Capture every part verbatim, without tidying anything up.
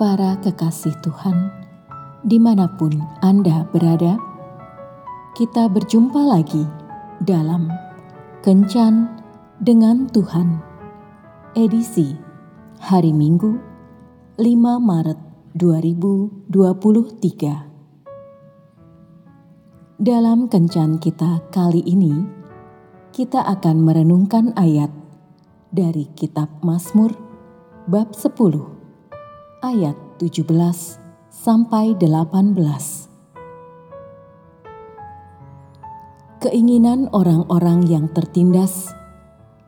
para kekasih Tuhan, dimanapun Anda berada, kita berjumpa lagi dalam Kencan dengan Tuhan, edisi hari Minggu lima Maret dua ribu dua puluh tiga. Dalam Kencan kita kali ini, kita akan merenungkan ayat dari Kitab Mazmur, bab sepuluh. Ayat tujuh belas sampai delapan belas. Keinginan orang-orang yang tertindas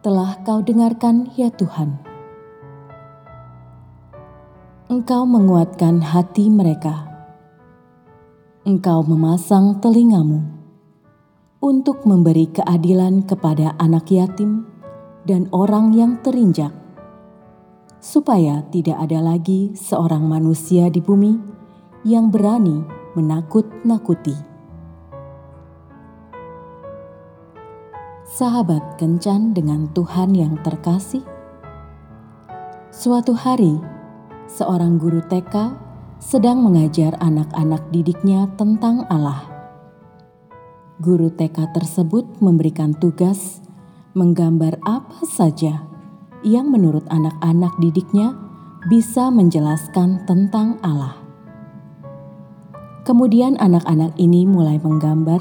telah Kau dengarkan, ya Tuhan. Engkau menguatkan hati mereka. Engkau memasang telingamu untuk memberi keadilan kepada anak yatim dan orang yang terinjak, supaya tidak ada lagi seorang manusia di bumi yang berani menakut-nakuti. Sahabat Kencan dengan Tuhan yang terkasih, suatu hari seorang guru T K sedang mengajar anak-anak didiknya tentang Allah. Guru T K tersebut memberikan tugas menggambar apa saja yang menurut anak-anak didiknya bisa menjelaskan tentang Allah. Kemudian anak-anak ini mulai menggambar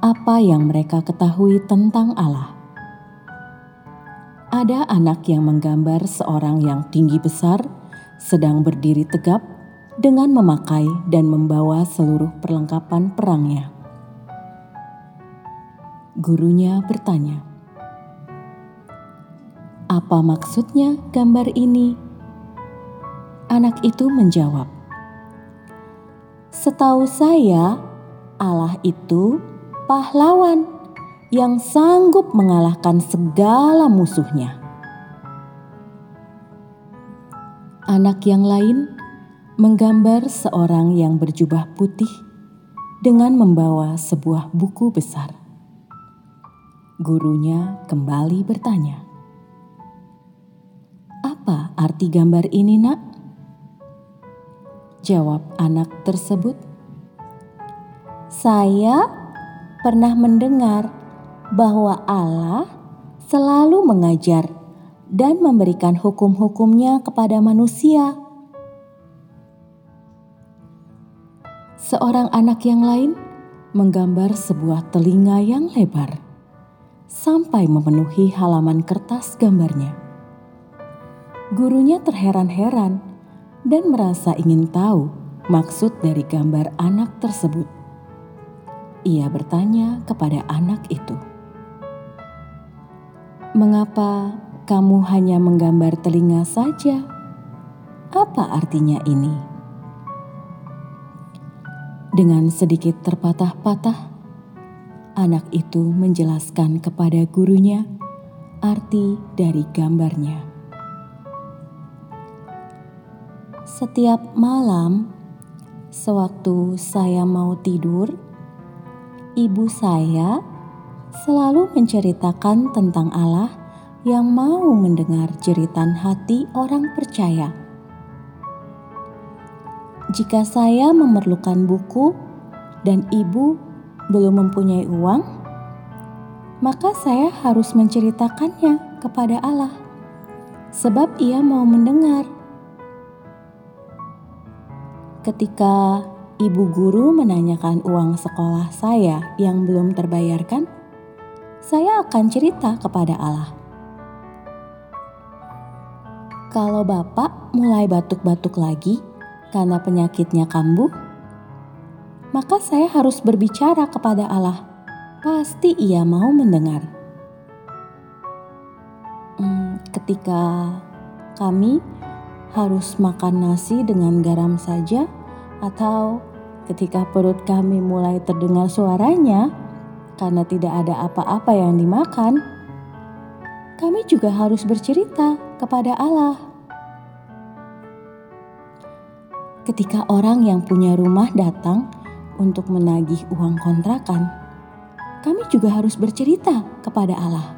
apa yang mereka ketahui tentang Allah. Ada anak yang menggambar seorang yang tinggi besar sedang berdiri tegap dengan memakai dan membawa seluruh perlengkapan perangnya. Gurunya bertanya, "Apa maksudnya gambar ini?" Anak itu menjawab, "Setahu saya, Allah itu pahlawan yang sanggup mengalahkan segala musuhnya." Anak yang lain menggambar seorang yang berjubah putih dengan membawa sebuah buku besar. Gurunya kembali bertanya, "Apa arti gambar ini, Nak?" Jawab anak tersebut, "Saya pernah mendengar bahwa Allah selalu mengajar dan memberikan hukum-hukumnya kepada manusia." Seorang anak yang lain menggambar sebuah telinga yang lebar sampai memenuhi halaman kertas gambarnya. Gurunya terheran-heran dan merasa ingin tahu maksud dari gambar anak tersebut. Ia bertanya kepada anak itu, "Mengapa kamu hanya menggambar telinga saja? Apa artinya ini?" Dengan sedikit terpatah-patah, anak itu menjelaskan kepada gurunya arti dari gambarnya. "Setiap malam, sewaktu saya mau tidur, ibu saya selalu menceritakan tentang Allah yang mau mendengar jeritan hati orang percaya. Jika saya memerlukan buku dan ibu belum mempunyai uang, maka saya harus menceritakannya kepada Allah, sebab Ia mau mendengar. Ketika ibu guru menanyakan uang sekolah saya yang belum terbayarkan, saya akan cerita kepada Allah. Kalau bapak mulai batuk-batuk lagi karena penyakitnya kambuh, maka saya harus berbicara kepada Allah. Pasti Ia mau mendengar. Hmm, ketika kami harus makan nasi dengan garam saja, atau ketika perut kami mulai terdengar suaranya karena tidak ada apa-apa yang dimakan, kami juga harus bercerita kepada Allah. Ketika orang yang punya rumah datang untuk menagih uang kontrakan, kami juga harus bercerita kepada Allah.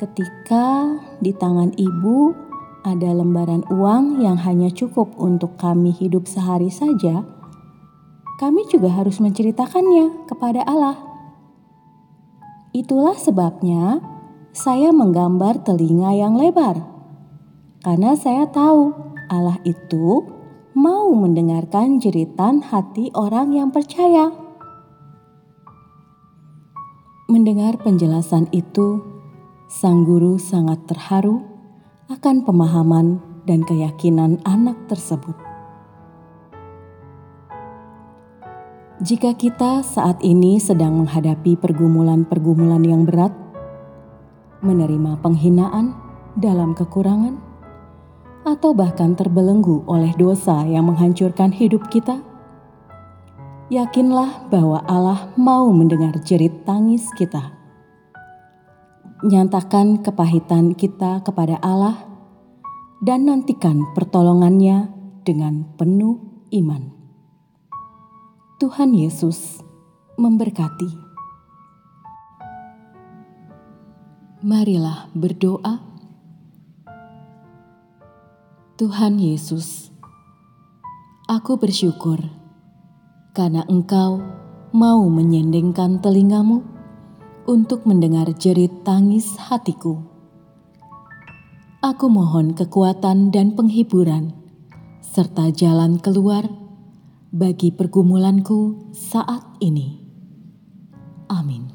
Ketika di tangan ibu ada lembaran uang yang hanya cukup untuk kami hidup sehari saja, kami juga harus menceritakannya kepada Allah. Itulah sebabnya saya menggambar telinga yang lebar, karena saya tahu Allah itu mau mendengarkan jeritan hati orang yang percaya. Mendengar penjelasan itu, sang guru sangat terharu akan pemahaman dan keyakinan anak tersebut. Jika kita saat ini sedang menghadapi pergumulan-pergumulan yang berat, menerima penghinaan dalam kekurangan, atau bahkan terbelenggu oleh dosa yang menghancurkan hidup kita, yakinlah bahwa Allah mau mendengar jerit tangis kita. Nyatakan kepahitan kita kepada Allah dan nantikan pertolongannya dengan penuh iman. Tuhan Yesus memberkati. Marilah berdoa. Tuhan Yesus, aku bersyukur karena Engkau mau menyendengkan telingamu untuk mendengar jerit tangis hatiku. Aku mohon kekuatan dan penghiburan, serta jalan keluar bagi pergumulanku saat ini. Amin.